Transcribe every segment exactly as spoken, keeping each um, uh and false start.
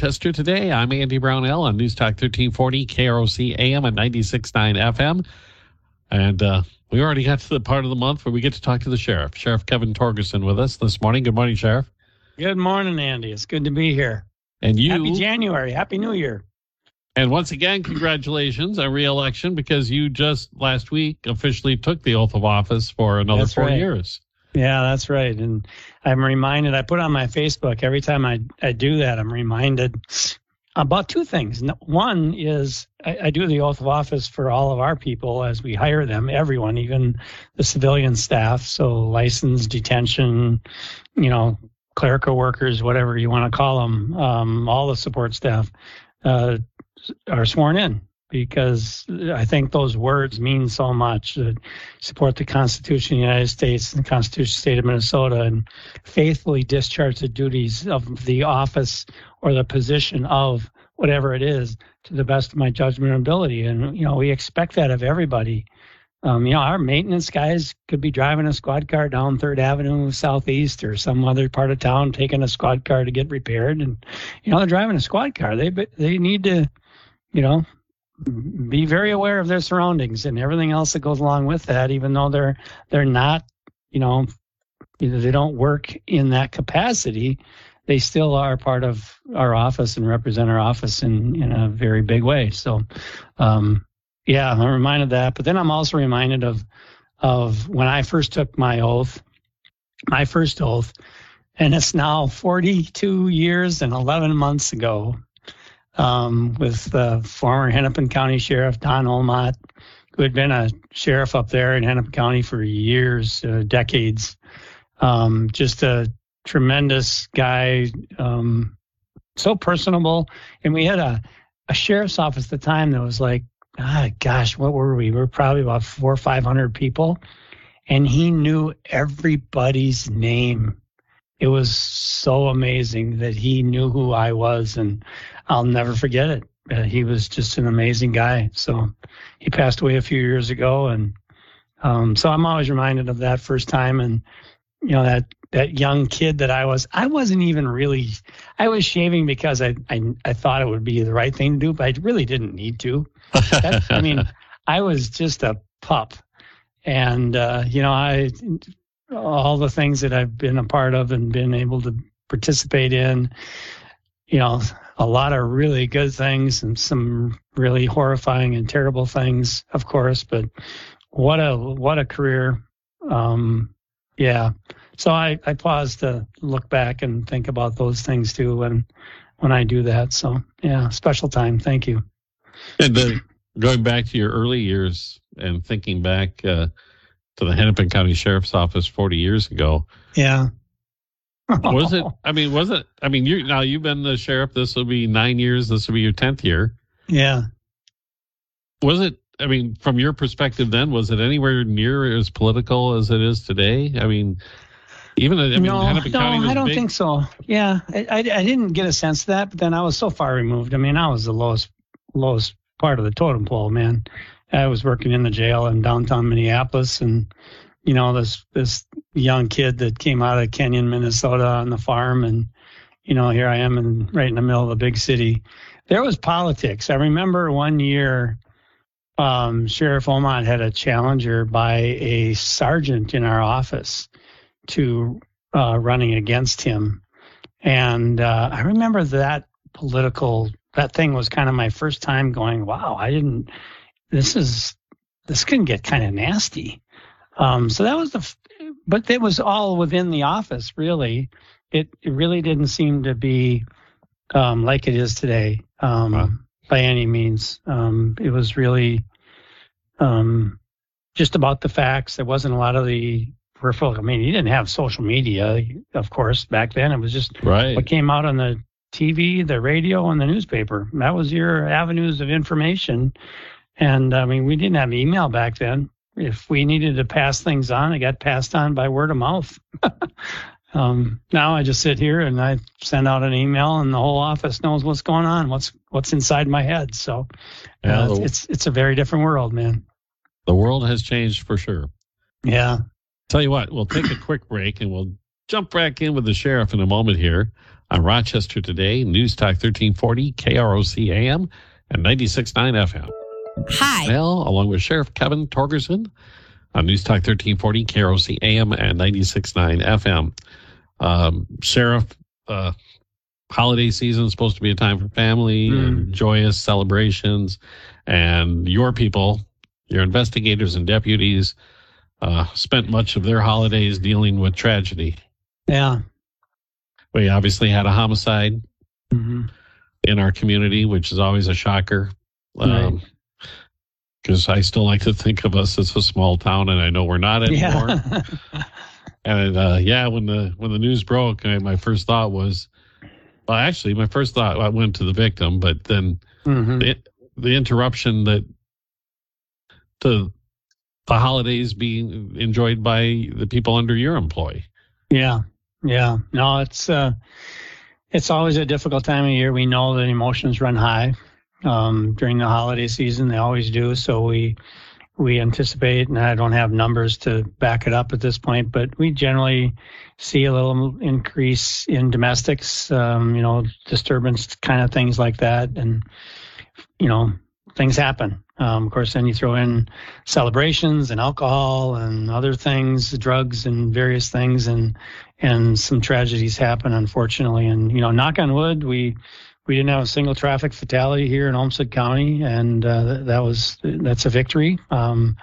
Rochester Today. I'm Andy Brownell on News Talk thirteen forty, K R O C A M and ninety-six point nine F M. And uh, we already got to the part of the month where we get to talk to the sheriff. Sheriff Kevin Torgerson with us this morning. Good morning, Sheriff. Good morning, Andy. It's good to be here. And you. Happy January. Happy New Year. And once again, congratulations on re-election, because you just last week officially took the oath of office for another that's four right. years. Yeah, that's right. And I'm reminded, I put on my Facebook, every time I, I do that, I'm reminded about two things. One is I, I do the oath of office for all of our people as we hire them, everyone, even the civilian staff. So license, detention, you know, clerical workers, whatever you want to call them, um, all the support staff uh, are sworn in, because I think those words mean so much. Uh, support the Constitution of the United States and the Constitution of the State of Minnesota, and faithfully discharge the duties of the office or the position of whatever it is to the best of my judgment and ability. And, you know, we expect that of everybody. Um, you know, our maintenance guys could be driving a squad car down Third Avenue Southeast or some other part of town, taking a squad car to get repaired. And, you know, they're driving a squad car. They, they need to, you know, be very aware of their surroundings and everything else that goes along with that, even though they're they're not, you know, they don't work in that capacity. They still are part of our office and represent our office in, in a very big way. So, um, yeah, I'm reminded of that. But then I'm also reminded of of when I first took my oath, my first oath, and it's now forty-two years and eleven months ago. Um, with uh, former Hennepin County Sheriff Don Omodt, who had been a sheriff up there in Hennepin County for years, uh, decades. Um, just a tremendous guy, um, so personable. And we had a, a sheriff's office at the time that was like, ah, gosh, what were we? We were probably about four or five hundred people, and he knew everybody's name. It was so amazing that he knew who I was, and I'll never forget it. Uh, he was just an amazing guy. So he passed away a few years ago, and um, so I'm always reminded of that first time. And, you know, that, that young kid that I was, I wasn't even really, I was shaving because I, I, I thought it would be the right thing to do, but I really didn't need to. That, I mean, I was just a pup, and, uh, you know, I... all the things that I've been a part of and been able to participate in, you know, a lot of really good things and some really horrifying and terrible things, of course, but what a, what a career. Um, yeah. So I, I pause to look back and think about those things too when, when I do that. So yeah, special time. Thank you. And the, going back to your early years and thinking back, uh, to the Hennepin County Sheriff's Office forty years ago. Yeah. was it, I mean, was it, I mean, you now you've been the sheriff, this will be nine years, this will be your tenth year. Yeah. Was it, I mean, from your perspective then, was it anywhere near as political as it is today? I mean, even, I mean, no, Hennepin no, County was I don't big. think so. Yeah. I, I, I didn't get a sense of that, but then I was so far removed. I mean, I was the lowest, lowest part of the totem pole, man. I was working in the jail in downtown Minneapolis, and, you know, this this young kid that came out of Kenyon, Minnesota on the farm, and, you know, here I am in, right in the middle of the big city. There was politics. I remember one year um, Sheriff Omodt had a challenger by a sergeant in our office to uh, running against him. And uh, I remember that political, that thing was kind of my first time going, wow, I didn't... This is, this can get kind of nasty. Um, so that was the, but it was all within the office, really. It, it really didn't seem to be um, like it is today um, wow. by any means. Um, it was really um, just about the facts. There wasn't a lot of the peripheral. I mean, you didn't have social media, of course, back then. It was just right. what came out on the T V, the radio, and the newspaper. That was your avenues of information. And I mean, we didn't have email back then. If we needed to pass things on, it got passed on by word of mouth. um, now I just sit here and I send out an email, and the whole office knows what's going on, what's what's inside my head. So yeah, uh, the, it's it's a very different world, man. The world has changed for sure. Yeah. Tell you what, we'll take a quick break and we'll jump back in with the sheriff in a moment here I'm Rochester Today, News Talk thirteen forty, K R O C A M and ninety-six point nine F M. Hi. Now, along with Sheriff Kevin Torgerson on News Talk thirteen forty, K R O C A M and ninety-six point nine F M. Um, Sheriff, uh, holiday season is supposed to be a time for family mm. and joyous celebrations. And your people, your investigators and deputies, uh, spent much of their holidays dealing with tragedy. Yeah. We obviously had a homicide mm-hmm. in our community, which is always a shocker. Um, right. Because I still like to think of us as a small town, and I know we're not anymore. Yeah. and uh, yeah, when the when the news broke, I, my first thought was, well, actually, my first thought I went to the victim, but then mm-hmm. the, the interruption that to the holidays being enjoyed by the people under your employ. Yeah. Yeah, no, it's uh, it's always a difficult time of year. We know that emotions run high um, during the holiday season. They always do. So we we anticipate, and I don't have numbers to back it up at this point, but we generally see a little increase in domestics, um, you know, disturbance kind of things like that. And, you know, things happen. Um, of course, then you throw in celebrations and alcohol and other things, drugs and various things, and and some tragedies happen, unfortunately. And, you know, knock on wood, we we didn't have a single traffic fatality here in Olmsted County, and uh, that was that's a victory. Um,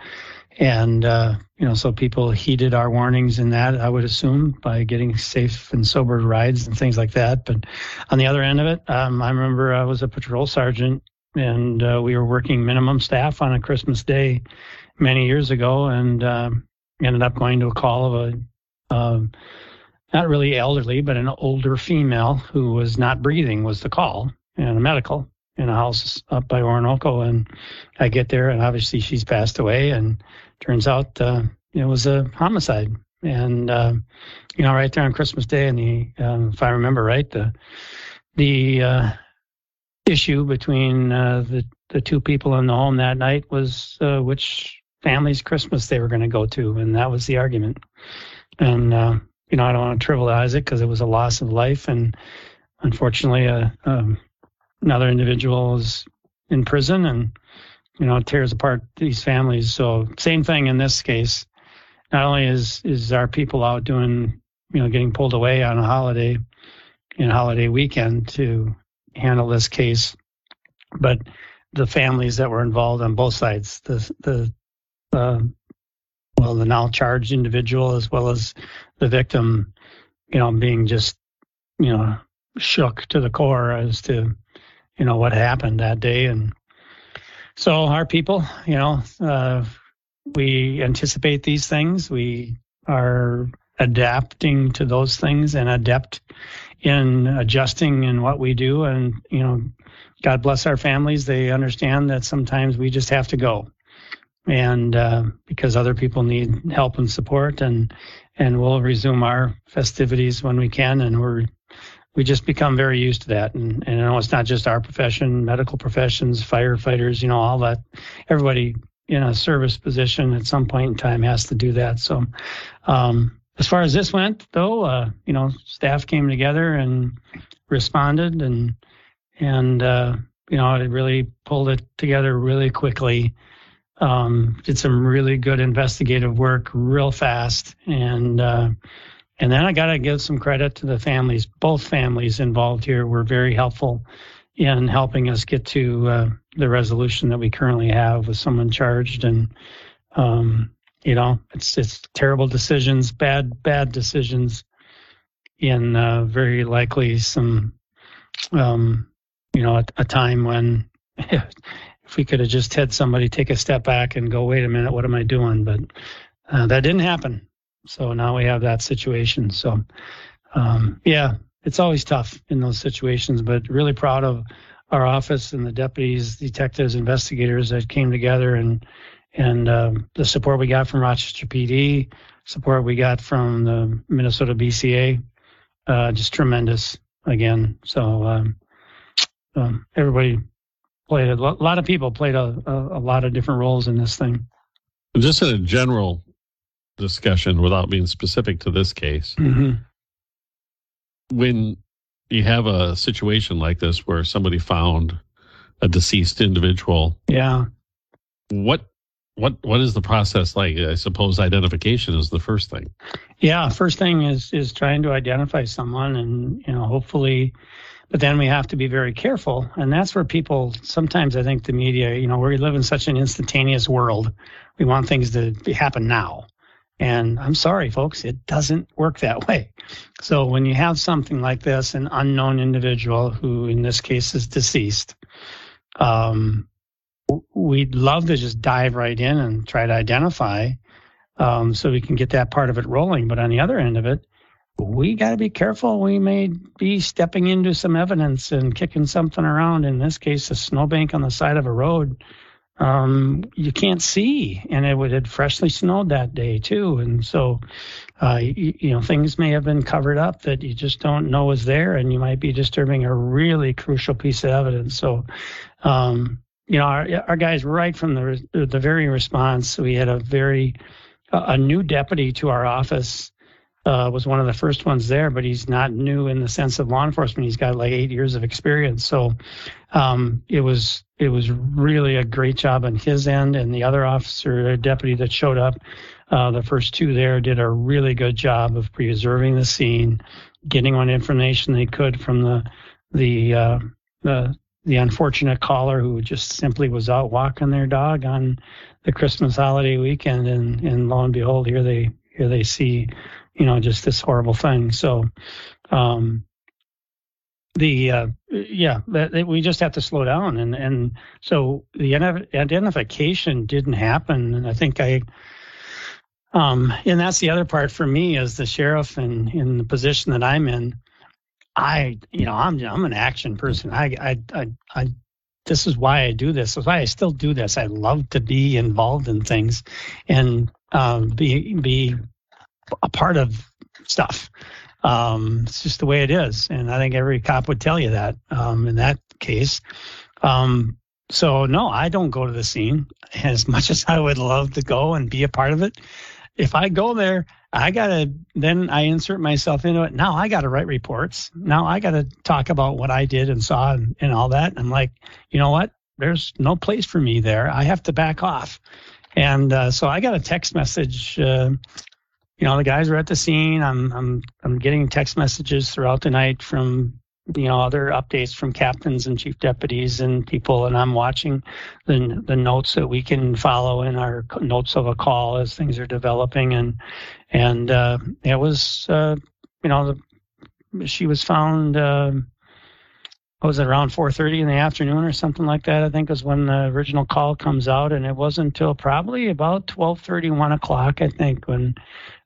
and, uh, you know, so people heeded our warnings in that, I would assume, by getting safe and sober rides and things like that. But on the other end of it, um, I remember I was a patrol sergeant, and uh, we were working minimum staff on a Christmas day many years ago, and uh, ended up going to a call of a uh, not really elderly, but an older female who was not breathing was the call, and a medical in a house up by Orinoco. And I get there, and obviously she's passed away, and turns out uh, it was a homicide. And, uh, you know, right there on Christmas day, and the, uh, if I remember right, the, the, uh, issue between uh, the, the two people in the home that night was uh, which family's Christmas they were going to go to, and that was the argument. And, uh, you know, I don't want to trivialize it because it was a loss of life, and unfortunately uh, um, another individual is in prison, and, you know, it tears apart these families. So same thing in this case. Not only is, is our people out doing, you know, getting pulled away on a holiday, in a holiday weekend to handle this case, but the families that were involved on both sides, the the uh, well the now charged individual as well as the victim, you know, being just, you know, shook to the core as to, you know, what happened that day. And so our people, you know, uh, we anticipate these things, we are adapting to those things and adept in adjusting in what we do. And, you know, God bless our families. They understand that sometimes we just have to go, and uh, because other people need help and support, and and we'll resume our festivities when we can. And we're we just become very used to that. And, and I know it's not just our profession, medical professions, firefighters, you know, all that. Everybody in a service position at some point in time has to do that. So um as far as this went, though, uh, you know, staff came together and responded, and, and uh, you know, it really pulled it together really quickly. Um, did some really good investigative work real fast. And uh, and then I got to give some credit to the families. Both families involved here were very helpful in helping us get to uh, the resolution that we currently have with someone charged. And, um you know, it's it's terrible decisions, bad, bad decisions, in uh, very likely some, um, you know, a, a time when if we could have just had somebody take a step back and go, wait a minute, what am I doing? But uh, that didn't happen. So now we have that situation. So, um, yeah, it's always tough in those situations, but really proud of our office and the deputies, detectives, investigators that came together, and And uh, the support we got from Rochester P D, support we got from the Minnesota B C A, uh, just tremendous again. So um, um, everybody played, a lo- lot of people played a, a, a lot of different roles in this thing. Just in a general discussion, without being specific to this case, mm-hmm. when you have a situation like this where somebody found a deceased individual. Yeah. What what what is the process like? I suppose identification is the first thing. Yeah, first thing is is trying to identify someone, and you know, hopefully, but then we have to be very careful. And that's where people sometimes, I think the media, you know, we live in such an instantaneous world. We want things to happen now. And I'm sorry, folks, it doesn't work that way. So when you have something like this, an unknown individual who in this case is deceased, um, we'd love to just dive right in and try to identify um, so we can get that part of it rolling. But on the other end of it, we got to be careful. We may be stepping into some evidence and kicking something around. In this case, a snowbank on the side of a road. Um, you can't see, and it would had freshly snowed that day too. And so, uh, you, you know, things may have been covered up that you just don't know is there, and you might be disturbing a really crucial piece of evidence. So, um, you know, our, our guys, right from the, the very response, we had a very, a new deputy to our office, uh, was one of the first ones there, but he's not new in the sense of law enforcement. He's got like eight years of experience. So, um, it was, It was really a great job on his end, and the other officer, the deputy that showed up, uh, the first two there did a really good job of preserving the scene, getting what information they could from the the uh, the the unfortunate caller who just simply was out walking their dog on the Christmas holiday weekend, and and lo and behold, here they here they see, you know, just this horrible thing. So. Um, The uh, yeah, that, that we just have to slow down, and, and so the identification didn't happen, and I think I, um, and that's the other part for me as the sheriff, and in the position that I'm in, I you know I'm I'm an action person. I I I, I this is why I do this. That's why I still do this. I love to be involved in things, and um, be be a part of stuff. Um, it's just the way it is. And I think every cop would tell you that, um, in that case. Um, so no, I don't go to the scene as much as I would love to go and be a part of it. If I go there, I gotta, then I insert myself into it. Now I got to write reports. Now I got to talk about what I did and saw and, and all that. And I'm like, you know what? There's no place for me there. I have to back off. And, uh, so I got a text message, uh, you know, the guys were at the scene. I'm, I'm, I'm getting text messages throughout the night from, you know, other updates from captains and chief deputies and people, and I'm watching the the notes that we can follow in our notes of a call as things are developing. And and uh, it was, uh, you know, the, she was found. Uh, what was it, around four thirty in the afternoon or something like that? I think is when the original call comes out, and it wasn't until probably about twelve thirty, one o'clock, I think, when.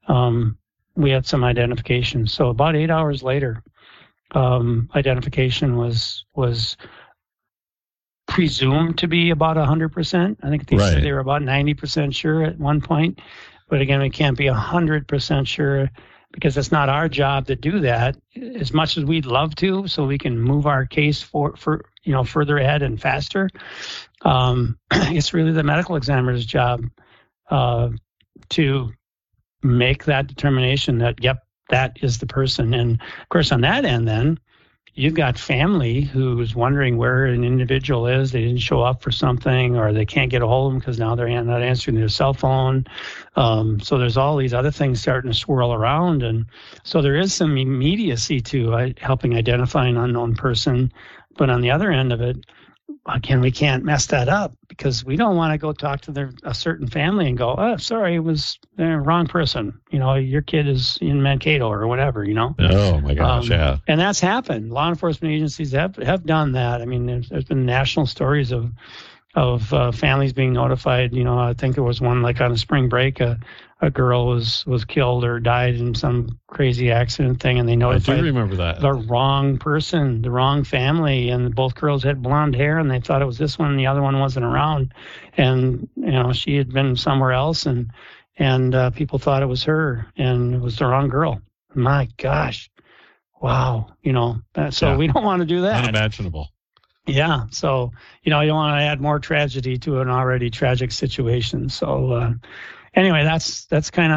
Um, we had some identification. So about eight hours later, um, identification was was presumed to be about one hundred percent. I think they right. said they were about ninety percent sure at one point. But again, we can't be one hundred percent sure because it's not our job to do that as much as we'd love to, so we can move our case for, for you know, further ahead and faster. Um, it's really the medical examiner's job uh, to... make that determination that, yep, that is the person. And of course, on that end, then you've got family who's wondering where an individual is. They didn't show up for something, or they can't get a hold of them because now they're not answering their cell phone. Um, so there's all these other things starting to swirl around. And so there is some immediacy to uh, helping identify an unknown person. But on the other end of it, again, we can't mess that up because we don't want to go talk to their, a certain family and go, oh, sorry, it was the wrong person. You know, your kid is in Mankato or whatever, you know? Oh, my gosh, um, yeah. And that's happened. Law enforcement agencies have, have done that. I mean, there's, there's been national stories of of uh, families being notified. You know, I think there was one like on a spring break, a, a girl was, was killed or died in some crazy accident thing, and they notified I do remember that. The wrong person, the wrong family, and both girls had blonde hair, and they thought it was this one, and the other one wasn't around, and you know she had been somewhere else, and and uh, people thought it was her, and it was the wrong girl. My gosh, wow, you know, so yeah. We don't want to do that. Unimaginable. Yeah. So, you know, you don't want to add more tragedy to an already tragic situation. So, uh, anyway, that's, that's kind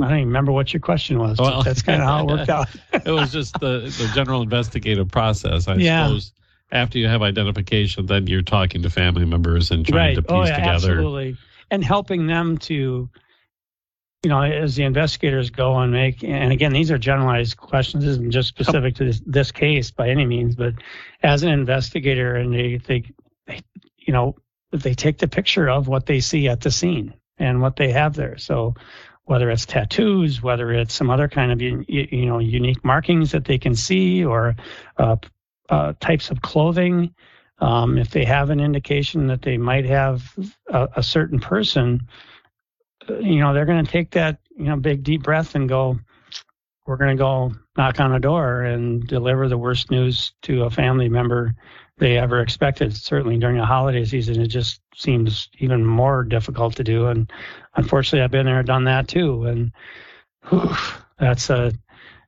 of I don't even remember what your question was. Well, that's kind of how it worked out. It was just the, the general investigative process, I yeah. suppose. After you have identification, then you're talking to family members and trying right. to piece oh, yeah, together. Absolutely. And helping them to, you know, as the investigators go and make, and again, these are generalized questions. This isn't just specific to this, this case by any means, but as an investigator, and they, they, they, you know, they take the picture of what they see at the scene and what they have there. So whether it's tattoos, whether it's some other kind of, you, you know, unique markings that they can see, or uh, uh, types of clothing. Um, if they have an indication that they might have a, a certain person, you know, they're going to take that, you know, big deep breath and go, we're going to go knock on a door and deliver the worst news to a family member they ever expected. Certainly during a holiday season, it just seems even more difficult to do. And unfortunately, I've been there, done that too. And whew, that's a,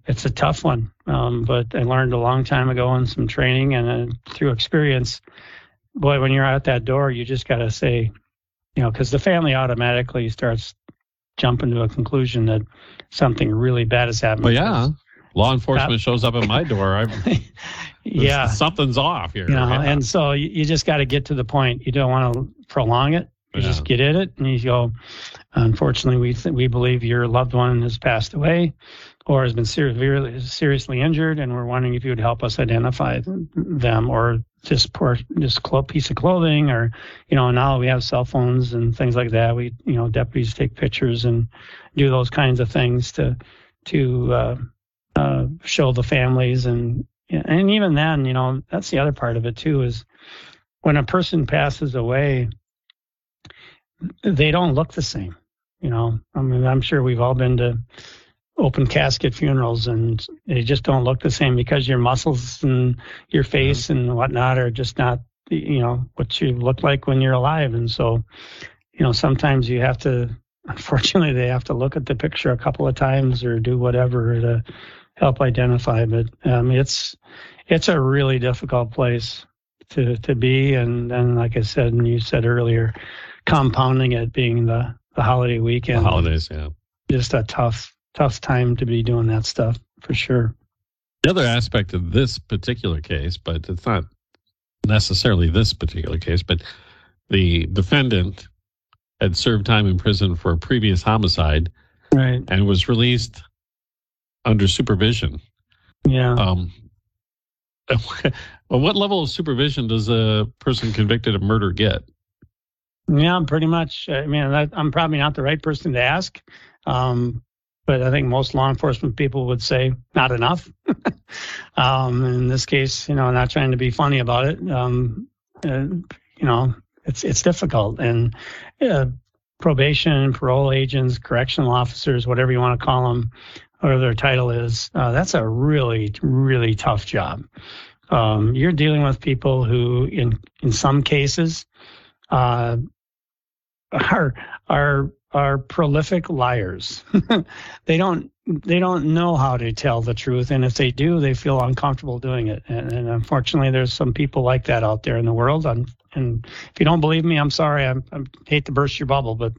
it's a tough one. Um, but I learned a long time ago in some training and uh, through experience, boy, when you're out that door, you just got to say, you know, because the family automatically starts jumping to a conclusion that something really bad has happened. Well, yeah. Law enforcement uh, shows up at my door. I'm, yeah. Something's off here. You know, yeah. And so you, you just got to get to the point. You don't want to prolong it. You yeah. just get at it and you go, unfortunately, we th- we believe your loved one has passed away or has been severely, seriously injured, and we're wondering if you would help us identify them or this poor, this clo- piece of clothing, or, you know, now we have cell phones and things like that. We, you know, deputies take pictures and do those kinds of things to to uh, uh, show the families. And and even then, you know, that's the other part of it, too, is when a person passes away, they don't look the same. You know, I mean, I'm sure we've all been to open casket funerals, and they just don't look the same because your muscles and your face mm-hmm. and whatnot are just not, you know, what you look like when you're alive. And so, you know, sometimes you have to, unfortunately, they have to look at the picture a couple of times or do whatever to help identify. But um, it's it's a really difficult place to, to be. And then, like I said, and you said earlier, compounding it being the, the holiday weekend. The holidays, yeah. Just a tough, tough time to be doing that stuff, for sure. The other aspect of this particular case, but it's not necessarily this particular case, but the defendant had served time in prison for a previous homicide right. and was released under supervision. Yeah. Um, well, what level of supervision does a person convicted of murder get? Yeah, pretty much. I mean, I'm probably not the right person to ask, um, but I think most law enforcement people would say not enough. um, in this case, you know, not trying to be funny about it, um, uh, you know, it's it's difficult. And uh, probation, parole agents, correctional officers, whatever you want to call them, whatever their title is, uh, that's a really, really tough job. Um, you're dealing with people who, in, in some cases, uh, are are are prolific liars. They don't they don't know how to tell the truth, and if they do, they feel uncomfortable doing it. And, and unfortunately, there's some people like that out there in the world. I'm, and if you don't believe me, I'm sorry. I hate to burst your bubble, but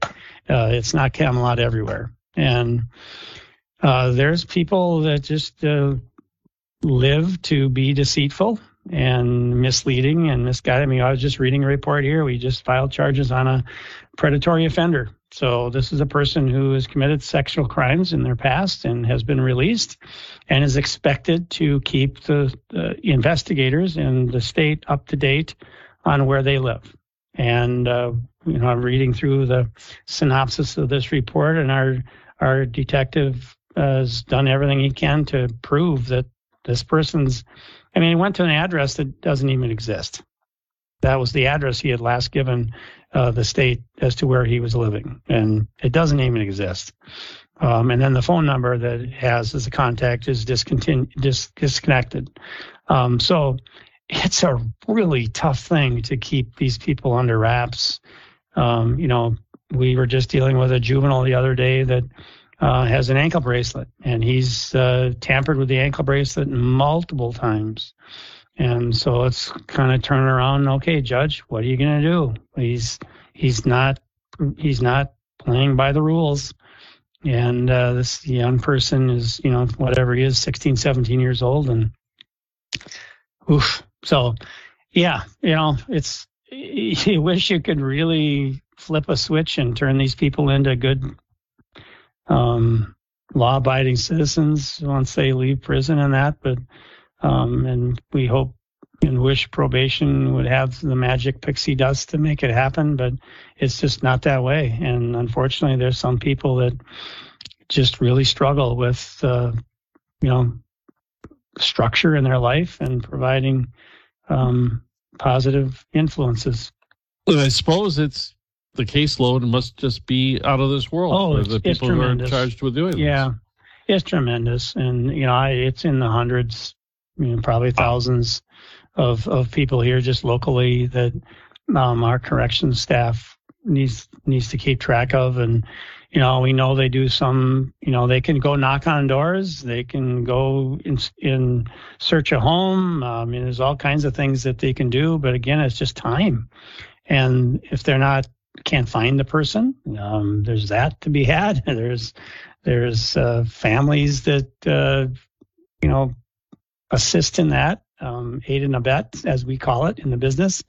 uh, it's not Camelot everywhere. And uh, there's people that just uh, live to be deceitful and misleading and misguided. I mean, I was just reading a report here. We just filed charges on a predatory offender. So this is a person who has committed sexual crimes in their past and has been released and is expected to keep the, the investigators and the state up to date on where they live. And, uh, you know, I'm reading through the synopsis of this report, and our, our detective has done everything he can to prove that this person's, I mean, he went to an address that doesn't even exist. That was the address he had last given uh, the state as to where he was living, and it doesn't even exist. Um, and then the phone number that it has as a contact is discontinu- dis- disconnected. Um, so it's a really tough thing to keep these people under wraps. Um, you know, we were just dealing with a juvenile the other day that Uh, has an ankle bracelet, and he's uh, tampered with the ankle bracelet multiple times. And so it's kind of turn around. Okay, judge, what are you going to do? He's he's not he's not playing by the rules. And uh, this young person is, you know, whatever he is, sixteen, seventeen years old. And oof. So, yeah, you know, it's, you wish you could really flip a switch and turn these people into good um, law-abiding citizens once they leave prison and that. But, um, and we hope and wish probation would have the magic pixie dust to make it happen, but it's just not that way. And unfortunately, there's some people that just really struggle with, uh, you know, structure in their life and providing um, positive influences. I suppose it's the caseload must just be out of this world oh, for the people who are charged with doing yeah, this. Yeah, it's tremendous. And, you know, I, it's in the hundreds, you know, probably thousands of of people here just locally that um, our corrections staff needs needs to keep track of. And, you know, we know they do some, you know, they can go knock on doors, they can go in, in search a home. I mean, there's all kinds of things that they can do, but again, it's just time. And if they're not, can't find the person, um, there's that to be had. There's, there's uh, families that, uh, you know, assist in that. Um, aid and abet, as we call it in the business,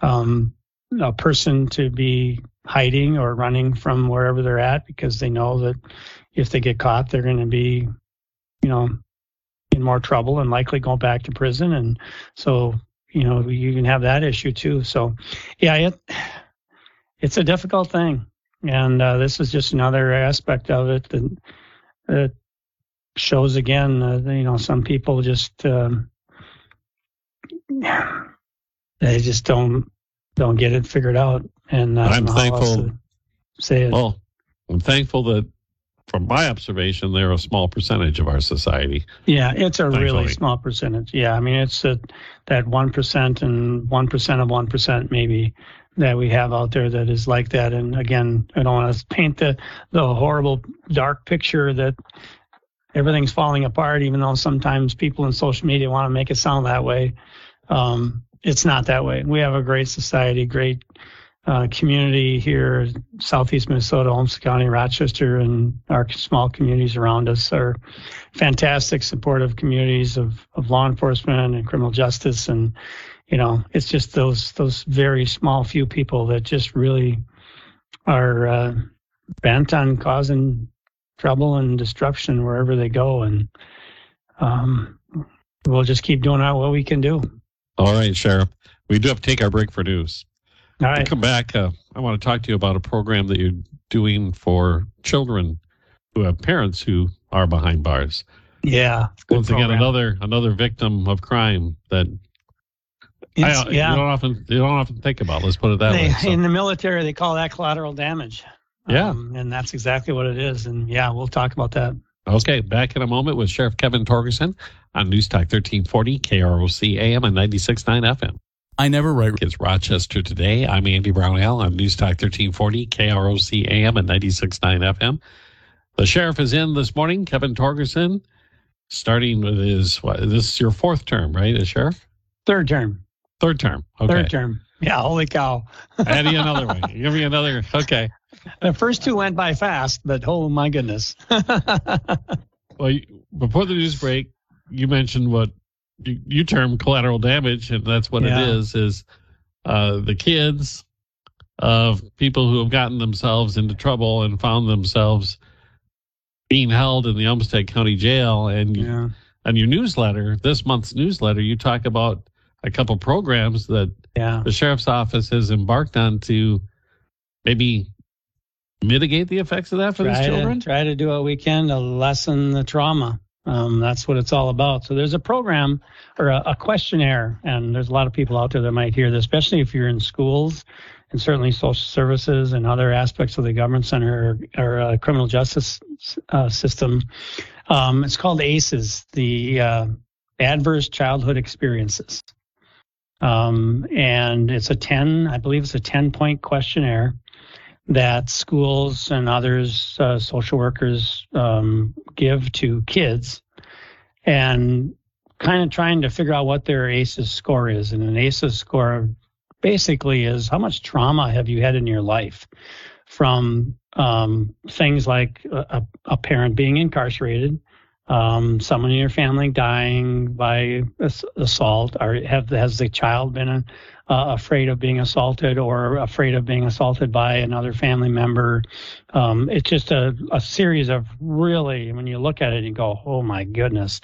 um, a person to be hiding or running from wherever they're at because they know that if they get caught, they're going to be, you know, in more trouble and likely go back to prison. And so, you know, you can have that issue too. So, yeah, it, it's a difficult thing. And uh, this is just another aspect of it that, that shows, again, uh, you know, some people just... Um, they just don't don't get it figured out, and uh, I'm thankful. Say it. Well, I'm thankful that, from my observation, they're a small percentage of our society. Yeah, it's a thankfully. really small percentage. Yeah, I mean, it's a, that one percent and one percent of one percent maybe that we have out there that is like that. And again, I don't want to paint the the horrible dark picture that everything's falling apart, even though sometimes people in social media want to make it sound that way. Um, it's not that way. We have a great society, great uh, community here, southeast Minnesota, Olmsted County, Rochester, and our small communities around us are fantastic, supportive communities of, of law enforcement and criminal justice. And, you know, it's just those those very small few people that just really are uh, bent on causing trouble and disruption wherever they go. And um, we'll just keep doing what we can do. All right, Sheriff. We do have to take our break for news. All right. We'll come back. Uh, I want to talk to you about a program that you're doing for children who have parents who are behind bars. Yeah. Once program. again, another another victim of crime that I, yeah. you don't often you don't often think about. Let's put it that they, way. So. In the military, they call that collateral damage. Yeah. Um, and that's exactly what it is. And yeah, we'll talk about that. Okay, back in a moment with Sheriff Kevin Torgerson on News Talk thirteen forty, K R O C A M and ninety-six point nine F M. I never write. It's Rochester Today. I'm Andy Brownell on News Talk thirteen forty, K R O C A M and ninety-six point nine F M. The sheriff is in this morning, Kevin Torgerson, starting with his, what, this is your fourth term, right, as sheriff? Third term. Third term. Okay. Third term. Yeah, holy cow. Add you another one. Give me another. Okay. The first two went by fast, but oh my goodness. Well, before the news break, you mentioned what you, you term collateral damage, and that's what yeah. it is, is uh, the kids of people who have gotten themselves into trouble and found themselves being held in the Olmsted County Jail. And yeah. on your newsletter, this month's newsletter, you talk about a couple programs that yeah. the sheriff's office has embarked on to maybe mitigate the effects of that for try these children? To, try to do what we can to lessen the trauma. Um, that's what it's all about. So there's a program or a, a questionnaire, and there's a lot of people out there that might hear this, especially if you're in schools and certainly social services and other aspects of the government center or, or uh, criminal justice uh, system. Um, it's called ACEs, the uh, Adverse Childhood Experiences. Um, and it's a ten, I believe it's a ten-point questionnaire that schools and others, uh, social workers, um, give to kids, and kind of trying to figure out what their ACEs score is. And an ACEs score basically is how much trauma have you had in your life from um, things like a, a parent being incarcerated, um, someone in your family dying by assault, or have, has the child been uh, afraid of being assaulted or afraid of being assaulted by another family member? Um, it's just a, a series of really, when you look at it, you go, oh my goodness.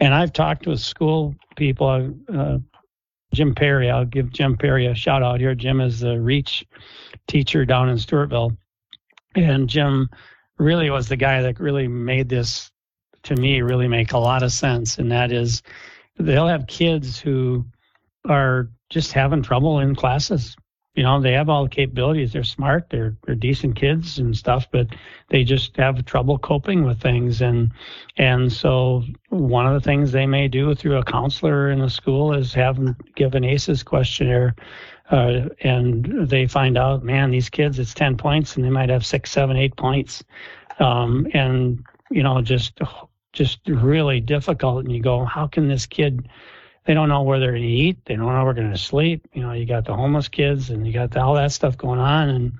And I've talked with school people, uh, Jim Perry, I'll give Jim Perry a shout out here. Jim is the REACH teacher down in Stewartville. And Jim really was the guy that really made this, to me, really make a lot of sense. And that is, they'll have kids who are just having trouble in classes. You know, they have all the capabilities. They're smart. They're they're decent kids and stuff, but they just have trouble coping with things. And and so one of the things they may do through a counselor in a school is have them give an ACEs questionnaire, uh, and they find out, man, these kids, it's ten points, and they might have six, seven, eight points, um, and you know, just just really difficult. And you go, how can this kid? They don't know where they're going to eat. They don't know where they're going to sleep. You know, you got the homeless kids and you got the, all that stuff going on. And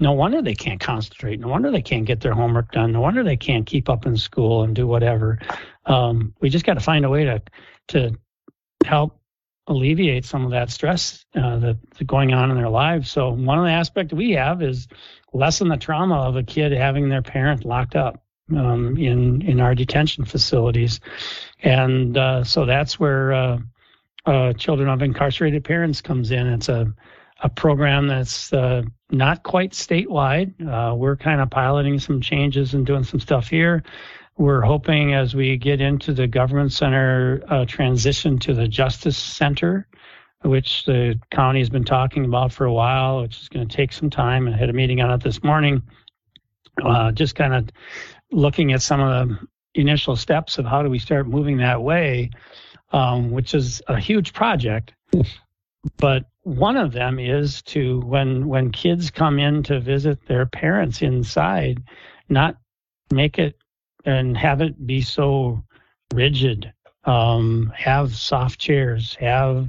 no wonder they can't concentrate. No wonder they can't get their homework done. No wonder they can't keep up in school and do whatever. Um, we just got to find a way to to help alleviate some of that stress uh, that's going on in their lives. So one of the aspects we have is lessen the trauma of a kid having their parent locked up. Um, in, in our detention facilities. And uh, so that's where uh, uh, Children of Incarcerated Parents comes in. It's a, a program that's uh, not quite statewide. Uh, we're kind of piloting some changes and doing some stuff here. We're hoping as we get into the government center uh, transition to the Justice Center, which the county has been talking about for a while, which is going to take some time. I had a meeting on it this morning, uh, just kind of looking at some of the initial steps of how do we start moving that way, um, which is a huge project. But one of them is to, when when kids come in to visit their parents inside, not make it and have it be so rigid. Um, have soft chairs, have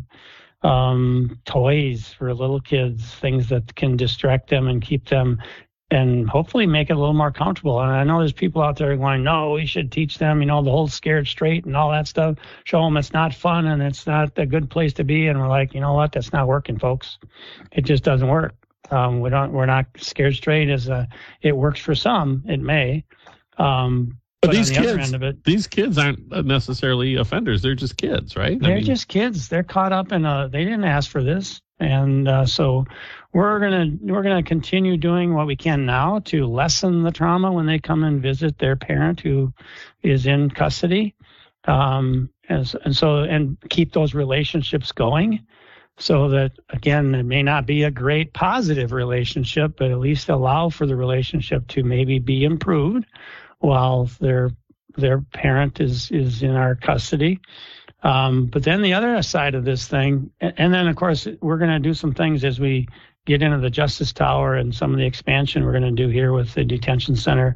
um, toys for little kids, things that can distract them and keep them, and hopefully make it a little more comfortable. And I know there's people out there going, no, we should teach them, you know, the whole scared straight and all that stuff. Show them it's not fun and it's not a good place to be. And we're like, you know what? That's not working, folks. It just doesn't work. Um, we don't, we're not scared straight as a, it works for some, it may. Um, But, but these, the kids, it, these kids aren't necessarily offenders. They're just kids, right? They're I mean, just kids. They're caught up in a, they didn't ask for this. And uh, so we're going to we're gonna continue doing what we can now to lessen the trauma when they come and visit their parent who is in custody. Um, and, and so, and keep those relationships going so that, again, it may not be a great positive relationship, but at least allow for the relationship to maybe be improved while their their parent is, is in our custody. Um, but then the other side of this thing, and, and then, of course, we're going to do some things as we get into the Justice Tower and some of the expansion we're going to do here with the detention center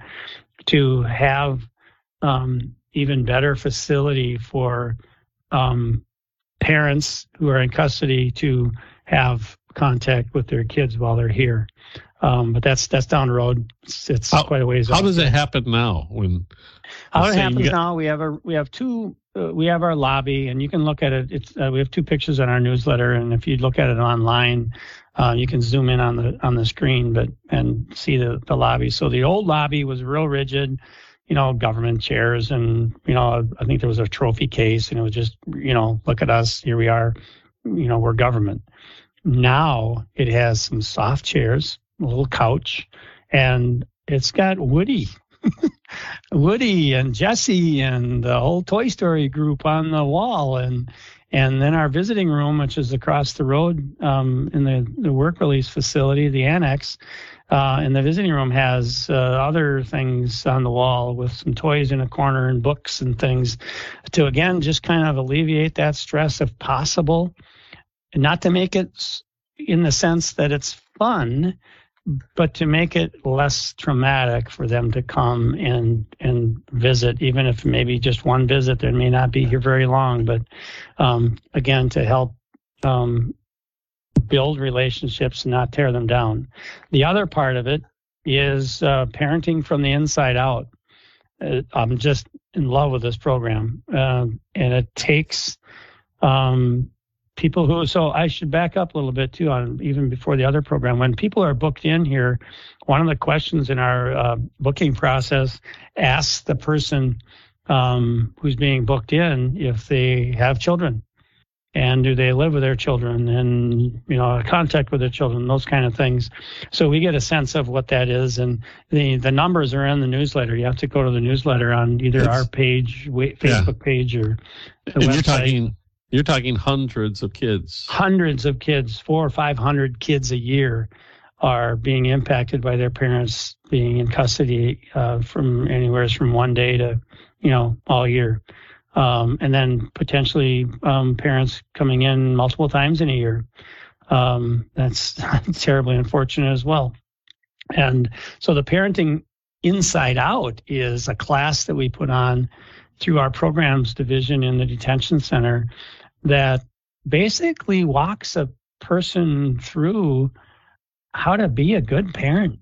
to have um, even better facility for um, parents who are in custody to have contact with their kids while they're here. Um, but that's that's down the road. It's, it's how, quite a ways off. How does it happen now? When how it happens got... now? We have a we have two uh, we have our lobby, and you can look at it. It's uh, we have two pictures on our newsletter, and if you look at it online, uh, you can zoom in on the on the screen, but and see the, the lobby. So the old lobby was real rigid, you know, government chairs, and you know, I think there was a trophy case, and it was just, you know, look at us, here we are, you know, we're government. Now it has some soft chairs, a little couch, and it's got Woody, Woody and Jesse and the whole Toy Story group on the wall. And and then our visiting room, which is across the road um, in the, the work release facility, the annex, uh, and the visiting room has uh, other things on the wall with some toys in a corner and books and things to, again, just kind of alleviate that stress if possible, and not to make it in the sense that it's fun, but to make it less traumatic for them to come and and visit, even if maybe just one visit. They may not be here very long, but um, again, to help um, build relationships and not tear them down. The other part of it is uh, parenting from the inside out. Uh, I'm just in love with this program. Uh, and it takes um, people who, so I should back up a little bit too, on even before the other program. When people are booked in here, one of the questions in our uh, booking process asks the person um, who's being booked in if they have children. And do they live with their children and, you know, contact with their children, those kind of things. So we get a sense of what that is. And the, the numbers are in the newsletter. You have to go to the newsletter on either it's, our page, Facebook yeah. page, or the and website. You're talking, you're talking hundreds of kids. Hundreds of kids, four or five hundred kids a year are being impacted by their parents being in custody uh, from anywhere from one day to, you know, all year. Um, and then potentially um, parents coming in multiple times in a year. Um, that's terribly unfortunate as well. And so the parenting inside out is a class that we put on through our programs division in the detention center that basically walks a person through how to be a good parent.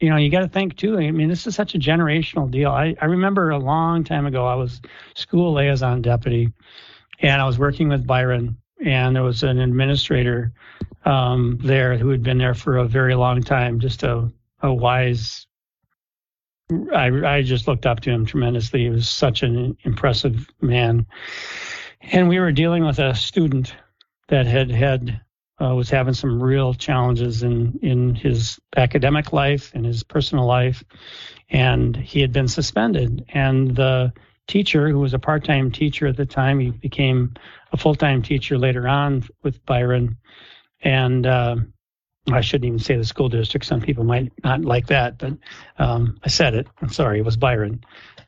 You know, you got to think too. I mean, this is such a generational deal. I, I remember a long time ago, I was school liaison deputy, and I was working with Byron, and there was an administrator um, there who had been there for a very long time. Just a a wise. I I just looked up to him tremendously. He was such an impressive man, and we were dealing with a student that had had. Uh, was having some real challenges in, in his academic life, in his personal life, and he had been suspended. And the teacher, who was a part-time teacher at the time, he became a full-time teacher later on with Byron. And uh, I shouldn't even say the school district. Some people might not like that, but um, I said it. I'm sorry, it was Byron.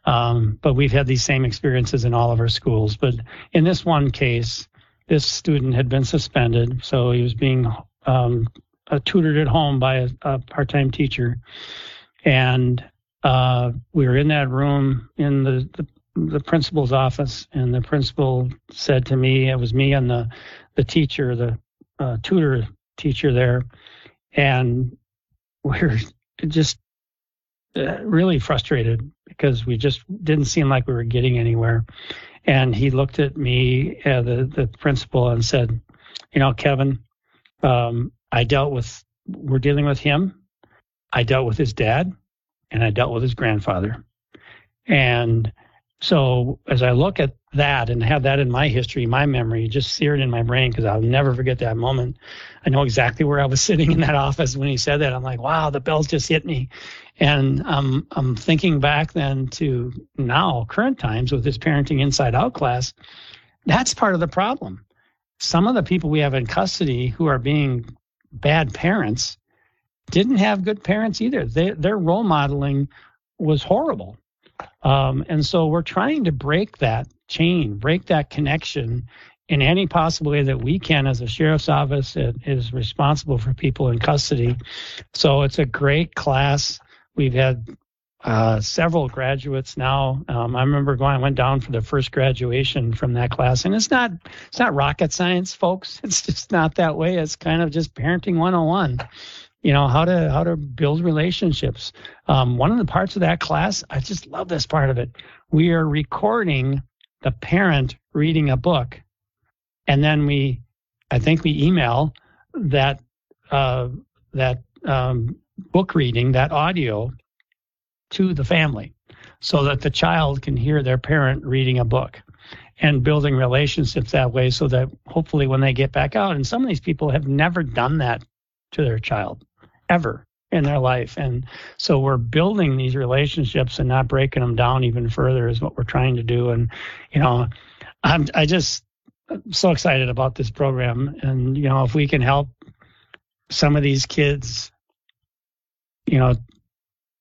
Um, but we've had these same experiences in all of our schools. But in this one case, this student had been suspended, so he was being um, uh, tutored at home by a, a part-time teacher. And uh, we were in that room in the, the the principal's office, and the principal said to me, it was me and the, the teacher, the uh, tutor teacher there, and we were just uh, really frustrated because we just didn't seem like we were getting anywhere. And he looked at me, uh, the, the principal, and said, you know, Kevin, um, I dealt with, we're dealing with him. I dealt with his dad, and I dealt with his grandfather. And so as I look at that and have that in my history, my memory, just seared in my brain, because I'll never forget that moment. I know exactly where I was sitting in that office when he said that. I'm like, wow, the bells just hit me. And um, I'm thinking back then to now, current times, with this Parenting Inside Out class. That's part of the problem. Some of the people we have in custody who are being bad parents didn't have good parents either. They, their role modeling was horrible. Um, and so we're trying to break that chain, break that connection in any possible way that we can as a sheriff's office that is responsible for people in custody. So it's a great class. We've had uh, several graduates now. Um, I remember going, I went down for the first graduation from that class, and it's not, it's not rocket science, folks. It's just not that way. It's kind of just parenting one oh one. You know, how to how to build relationships. Um, one of the parts of that class, I just love this part of it. We are recording the parent reading a book, and then we, I think we email that uh, that um, book reading, that audio, to the family, so that the child can hear their parent reading a book. And building relationships that way, so that hopefully when they get back out, and some of these people have never done that to their child. Ever in their life. And so we're building these relationships and not breaking them down even further is what we're trying to do. And, you know, I'm I just I'm so excited about this program. And, you know, if we can help some of these kids, you know,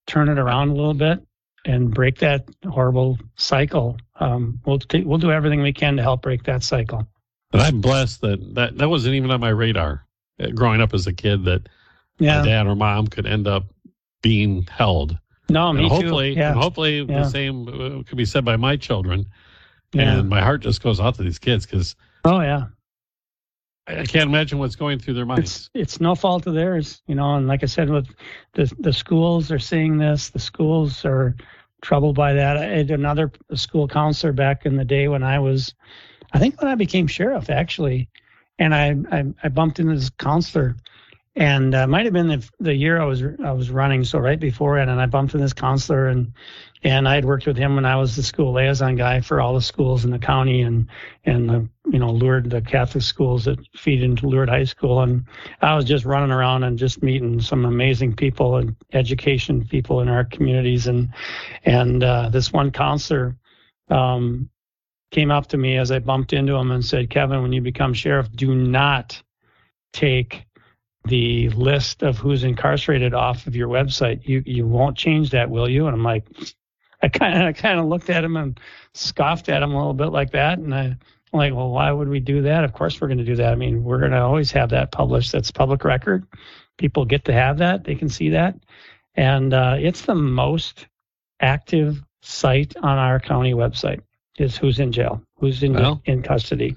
turn it around a little bit and break that horrible cycle, um, we'll, t- we'll do everything we can to help break that cycle. And I'm blessed that that, that wasn't even on my radar growing up as a kid, that yeah. dad or mom could end up being held. No, me and hopefully, too. Yeah. And hopefully yeah. the same could be said by my children. Yeah. And my heart just goes out to these kids because oh yeah, I can't imagine what's going through their minds. It's, it's no fault of theirs, you know. And like I said, with the the schools are seeing this. The schools are troubled by that. I had another school counselor back in the day when I was, I think when I became sheriff actually, and I I, I bumped into this counselor, and uh, might have been the, the year I was I was running, so right before it, and I bumped into this counselor, and and I had worked with him when I was the school liaison guy for all the schools in the county, and and the, you know, Lourdes, the Catholic schools that feed into Lourdes High School, and I was just running around and just meeting some amazing people and education people in our communities, and and uh, this one counselor um, came up to me as I bumped into him and said, "Kevin, when you become sheriff, do not take the list of who's incarcerated off of your website. You you won't change that, will you?" And I'm like, I kind of I kind of looked at him and scoffed at him a little bit like that. And I, I'm like, well, why would we do that? Of course we're going to do that. I mean, we're going to always have that published. That's public record. People get to have that. They can see that. And uh, it's the most active site on our county website is who's in jail, who's in well, in custody.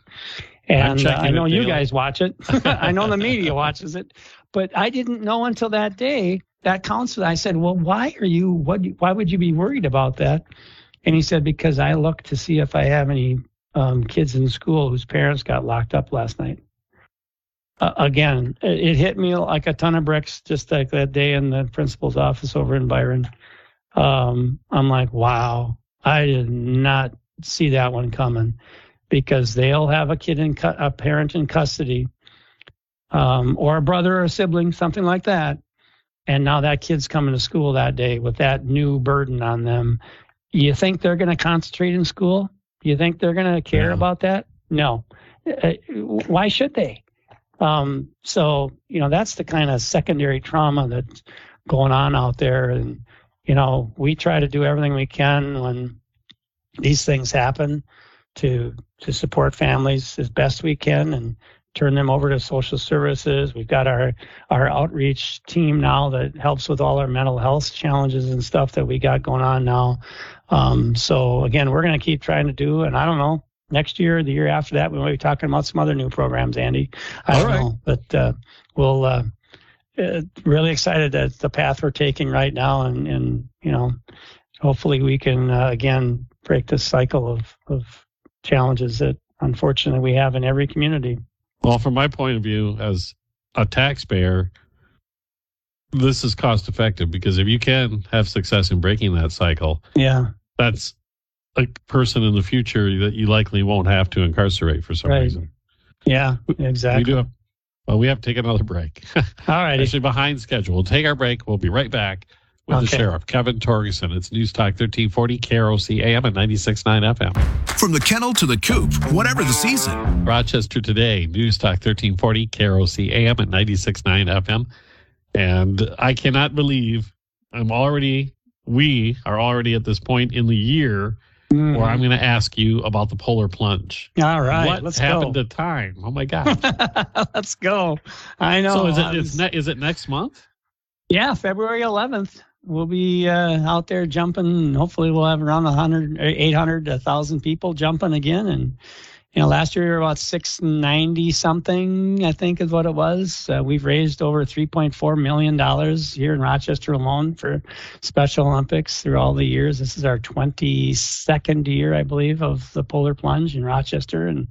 And uh, I know you guys watch it. I know the media watches it, but I didn't know until that day that counselor. I said, "Well, why are you? What? Why would you be worried about that?" And he said, "Because I look to see if I have any um, kids in school whose parents got locked up last night." Uh, again, it, it hit me like a ton of bricks, just like that day in the principal's office over in Byron. Um, I'm like, "Wow, I did not see that one coming." Because they'll have a kid in cu- a parent in custody, um, or a brother or a sibling, something like that, and now that kid's coming to school that day with that new burden on them. You think they're going to concentrate in school? You think they're going to care yeah. about that? No. Uh, why should they? Um, so you know that's the kind of secondary trauma that's going on out there, and you know we try to do everything we can when these things happen to to support families as best we can and turn them over to social services. We've got our, our outreach team now that helps with all our mental health challenges and stuff that we got going on now. Um, so again, we're going to keep trying to do, and I don't know, next year, the year after that, we might be talking about some other new programs, Andy. I all don't right. know, but uh, we'll uh, uh, really excited at the path we're taking right now. And, and you know, hopefully we can, uh, again, break this cycle of, of, challenges that unfortunately we have in every community. Well, from my point of view as a taxpayer, this is cost effective, because if you can have success in breaking that cycle, yeah, that's a person in the future that you likely won't have to incarcerate for some right. reason. Yeah, exactly. We do have, well, we have to take another break. All right. Actually behind schedule. We'll take our break. We'll be right back with okay. the Sheriff, Kevin Torgerson. It's News Talk thirteen forty, K R O C A M and ninety-six point nine F M. From the kennel to the coop, whatever the season. Rochester Today, News Talk thirteen forty, K R O C A M and ninety-six point nine F M. And I cannot believe I'm already, we are already at this point in the year mm. where I'm going to ask you about the polar plunge. All right, what let's happened go. to time? Oh, my gosh. Let's go. I know. So is it, it's ne- is it next month? Yeah, February eleventh. We'll be uh, out there jumping. Hopefully we'll have around one hundred, eight hundred, one thousand people jumping again. And, you know, last year we were about six ninety something, I think is what it was. Uh, we've raised over three point four million dollars here in Rochester alone for Special Olympics through all the years. This is our twenty-second year, I believe, of the Polar Plunge in Rochester. And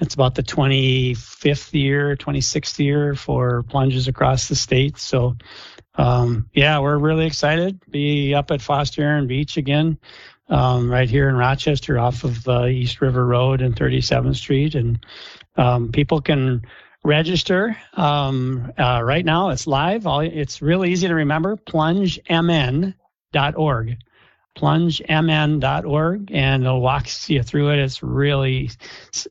it's about the twenty-fifth year, twenty-sixth year for plunges across the state. So, Um, yeah, we're really excited to be up at Foster Aaron Beach again, um, right here in Rochester off of uh, East River Road and thirty-seventh Street. And um, people can register um, uh, right now. It's live. All, it's really easy to remember, plunge m n dot org. plunge m n dot org, and it'll walk you through it. It's really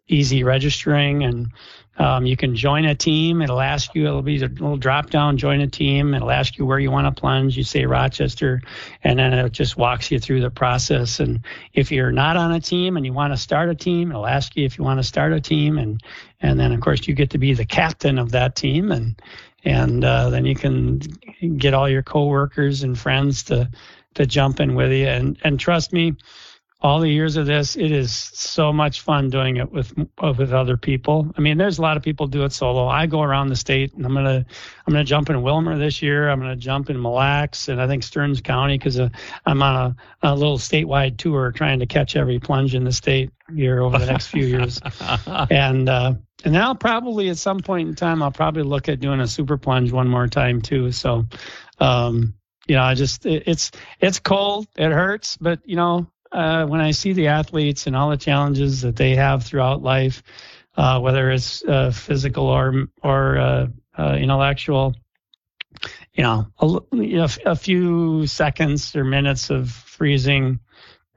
easy registering, and um, you can join a team. It'll ask you, it'll be a little drop down, join a team. It'll ask you where you want to plunge. You say Rochester, and then it just walks you through the process. And if you're not on a team and you want to start a team, it'll ask you if you want to start a team. And, and then, of course, you get to be the captain of that team. And, and uh, then you can get all your coworkers and friends to to jump in with you. And, and trust me, all the years of this, it is so much fun doing it with with other people. I mean, there's a lot of people do it solo. I go around the state, and I'm gonna I'm gonna jump in Willmar this year. I'm gonna jump in Mille Lacs, and I think Stearns County, because uh, I'm on a, a little statewide tour trying to catch every plunge in the state here over the next few years. And uh, and then I'll probably at some point in time I'll probably look at doing a super plunge one more time too. So, um, you know, I just it, it's it's cold, it hurts, but you know. Uh, when I see the athletes and all the challenges that they have throughout life, uh, whether it's uh, physical or or uh, uh, intellectual, you know, a, you know, a few seconds or minutes of freezing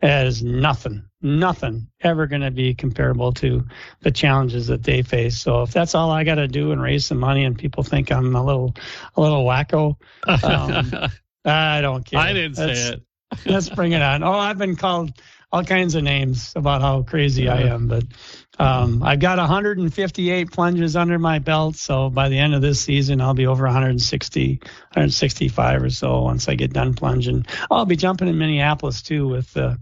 is nothing, nothing ever going to be comparable to the challenges that they face. So if that's all I got to do and raise some money, and people think I'm a little a little wacko, um, I don't care. I didn't that's, say it. Let's bring it on. Oh, I've been called all kinds of names about how crazy yeah. I am, but um, I've got one hundred fifty-eight plunges under my belt, so by the end of this season, I'll be over one hundred sixty, one hundred sixty-five or so once I get done plunging. I'll be jumping in Minneapolis, too, with the uh,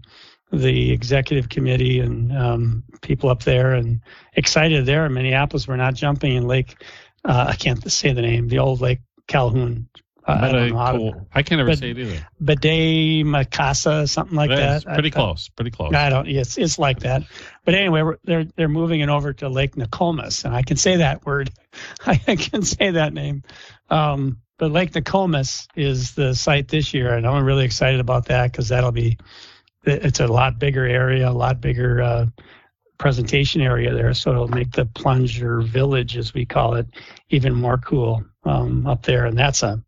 the executive committee and um, people up there, and excited there in Minneapolis. We're not jumping in Lake, uh, I can't say the name, the old Lake Calhoun. Uh, I, don't know how cool. to, I can't ever but, say it either. Bde Maka Ska, something like that. that. Pretty I, close. Pretty close. I don't. It's it's like that. But anyway, we're, they're they're moving it over to Lake Nokomis, and I can say that word. I can say that name. Um, but Lake Nokomis is the site this year, and I'm really excited about that because that'll be. It's a lot bigger area, a lot bigger uh, presentation area there, so it'll make the plunger village, as we call it, even more cool um, up there, and that's a.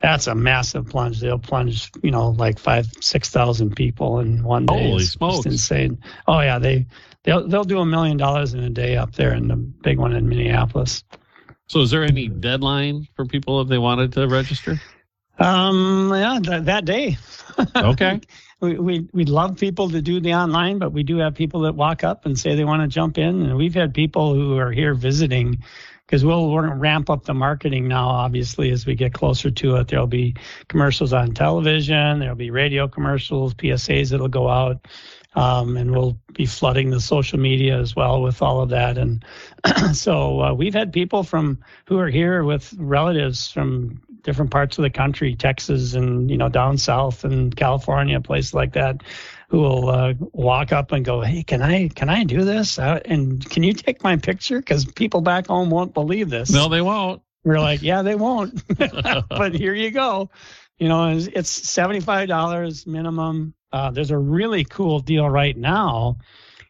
That's a massive plunge. They'll plunge, you know, like five, six thousand people in one day. Holy it's smokes! Just insane. Oh yeah, they they'll they'll do a million dollars in a day up there in the big one in Minneapolis. So, is there any deadline for people if they wanted to register? Um, yeah, th- that day. Okay. We we we'd love people to do the online, but we do have people that walk up and say they want to jump in, and we've had people who are here visiting. Because we'll ramp up the marketing now, obviously, as we get closer to it. There'll be commercials on television. There'll be radio commercials, P S As that'll go out. Um, and we'll be flooding the social media as well with all of that. And so uh, we've had people from who are here with relatives from different parts of the country, Texas and, you know, down south and California, places like that, who will uh, walk up and go, hey, can I can I do this? Uh, and can you take my picture? Because people back home won't believe this. No, they won't. We're like, yeah, they won't. But here you go. You know, it's, it's seventy-five dollars minimum. Uh, there's a really cool deal right now.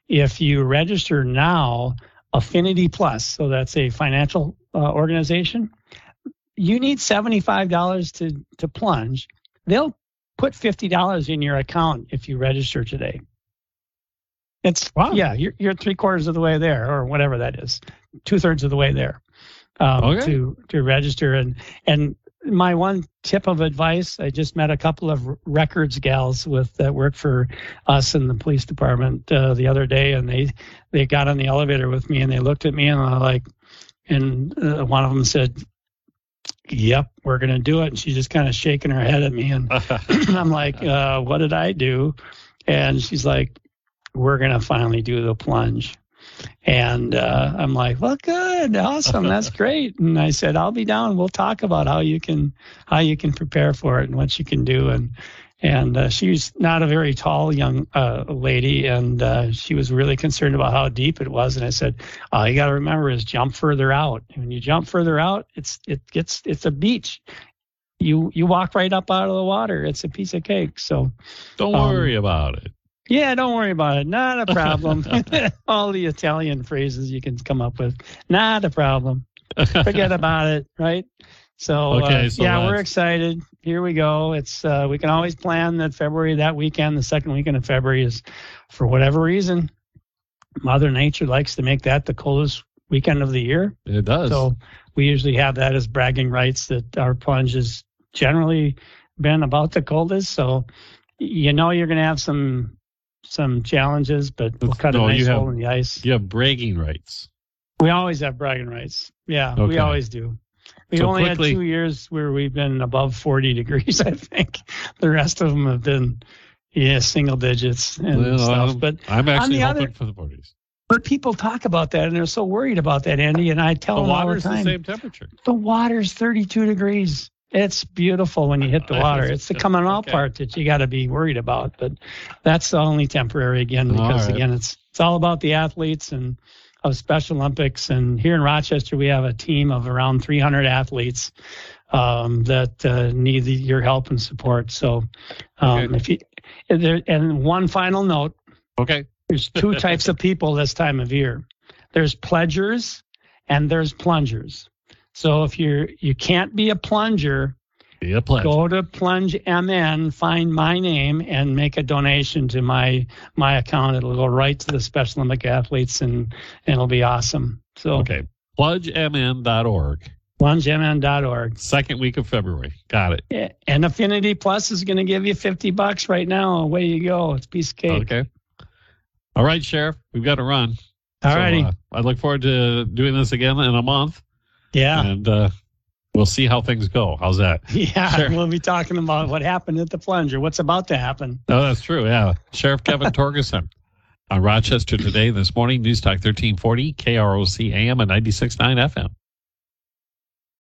If you register now, Affinity Plus, so that's a financial uh, organization, you need seventy-five dollars to, to plunge. They'll put fifty dollars in your account if you register today. It's, wow. yeah, you're, you're three quarters of the way there, or whatever that is, two thirds of the way there um, okay. to, to register. And, and my one tip of advice, I just met a couple of records gals with that work for us in the police department uh, the other day. And they, they got on the elevator with me and they looked at me and I like, and uh, one of them said, yep, we're going to do it. And she's just kind of shaking her head at me. And I'm like, uh, what did I do? And she's like, we're going to finally do the plunge. And uh, I'm like, well, good. Awesome. That's great. And I said, I'll be down. We'll talk about how you can how you can prepare for it and what you can do. And and uh, she's not a very tall young uh, lady. And uh, she was really concerned about how deep it was. And I said, all you got to remember is jump further out. When you jump further out, it's it gets it's a beach. You, you walk right up out of the water. It's a piece of cake. So don't um, worry about it. Yeah, don't worry about it. Not a problem. All the Italian phrases you can come up with. Not a problem. Forget about it, right? So, okay, uh, so yeah, that's... we're excited. Here we go. It's uh, we can always plan that February, that weekend, the second weekend of February is, for whatever reason, Mother Nature likes to make that the coldest weekend of the year. It does. So we usually have that as bragging rights that our plunge has generally been about the coldest. So you know you're going to have some... some challenges, but we'll cut no, a nice have, hole in the ice. You have bragging rights. We always have bragging rights. Yeah, okay. We always do. We've so only quickly, had two years where we've been above forty degrees, I think. The rest of them have been, Yeah, single digits and well, stuff. I'm, but I'm actually hoping other, for the forties. But people talk about that, and they're so worried about that, Andy. And I tell the them all the time. The water's the same temperature. The water's thirty-two degrees. It's beautiful when you hit the water. It's the coming out okay. part that you got to be worried about. But that's only temporary again because, right. again, it's it's all about the athletes and of Special Olympics. And here in Rochester, we have a team of around three hundred athletes um, that uh, need the, your help and support. So um, okay. if you there, and one final note. Okay. There's two types of people this time of year. There's pledgers and there's plungers. So if you you can't be a plunger, be a pledge. Go to PlungeMN, find my name, and make a donation to my my account. It'll go right to the Special Olympic athletes, and, and it'll be awesome. So okay, plunge M N dot org. plunge M N dot org. Second week of February. Got it. And Affinity Plus is going to give you fifty bucks right now. Away you go. It's a piece of cake. Okay. All right, Sheriff, we've got to run. All so, righty. Uh, I look forward to doing this again in a month. Yeah. And uh, we'll see how things go. How's that? Yeah, Sheriff, we'll be talking about what happened at the plunger, what's about to happen. Oh, that's true, yeah. Sheriff Kevin Torgerson on Rochester Today, this morning, News Talk thirteen forty, K R O C A M and ninety-six point nine F M.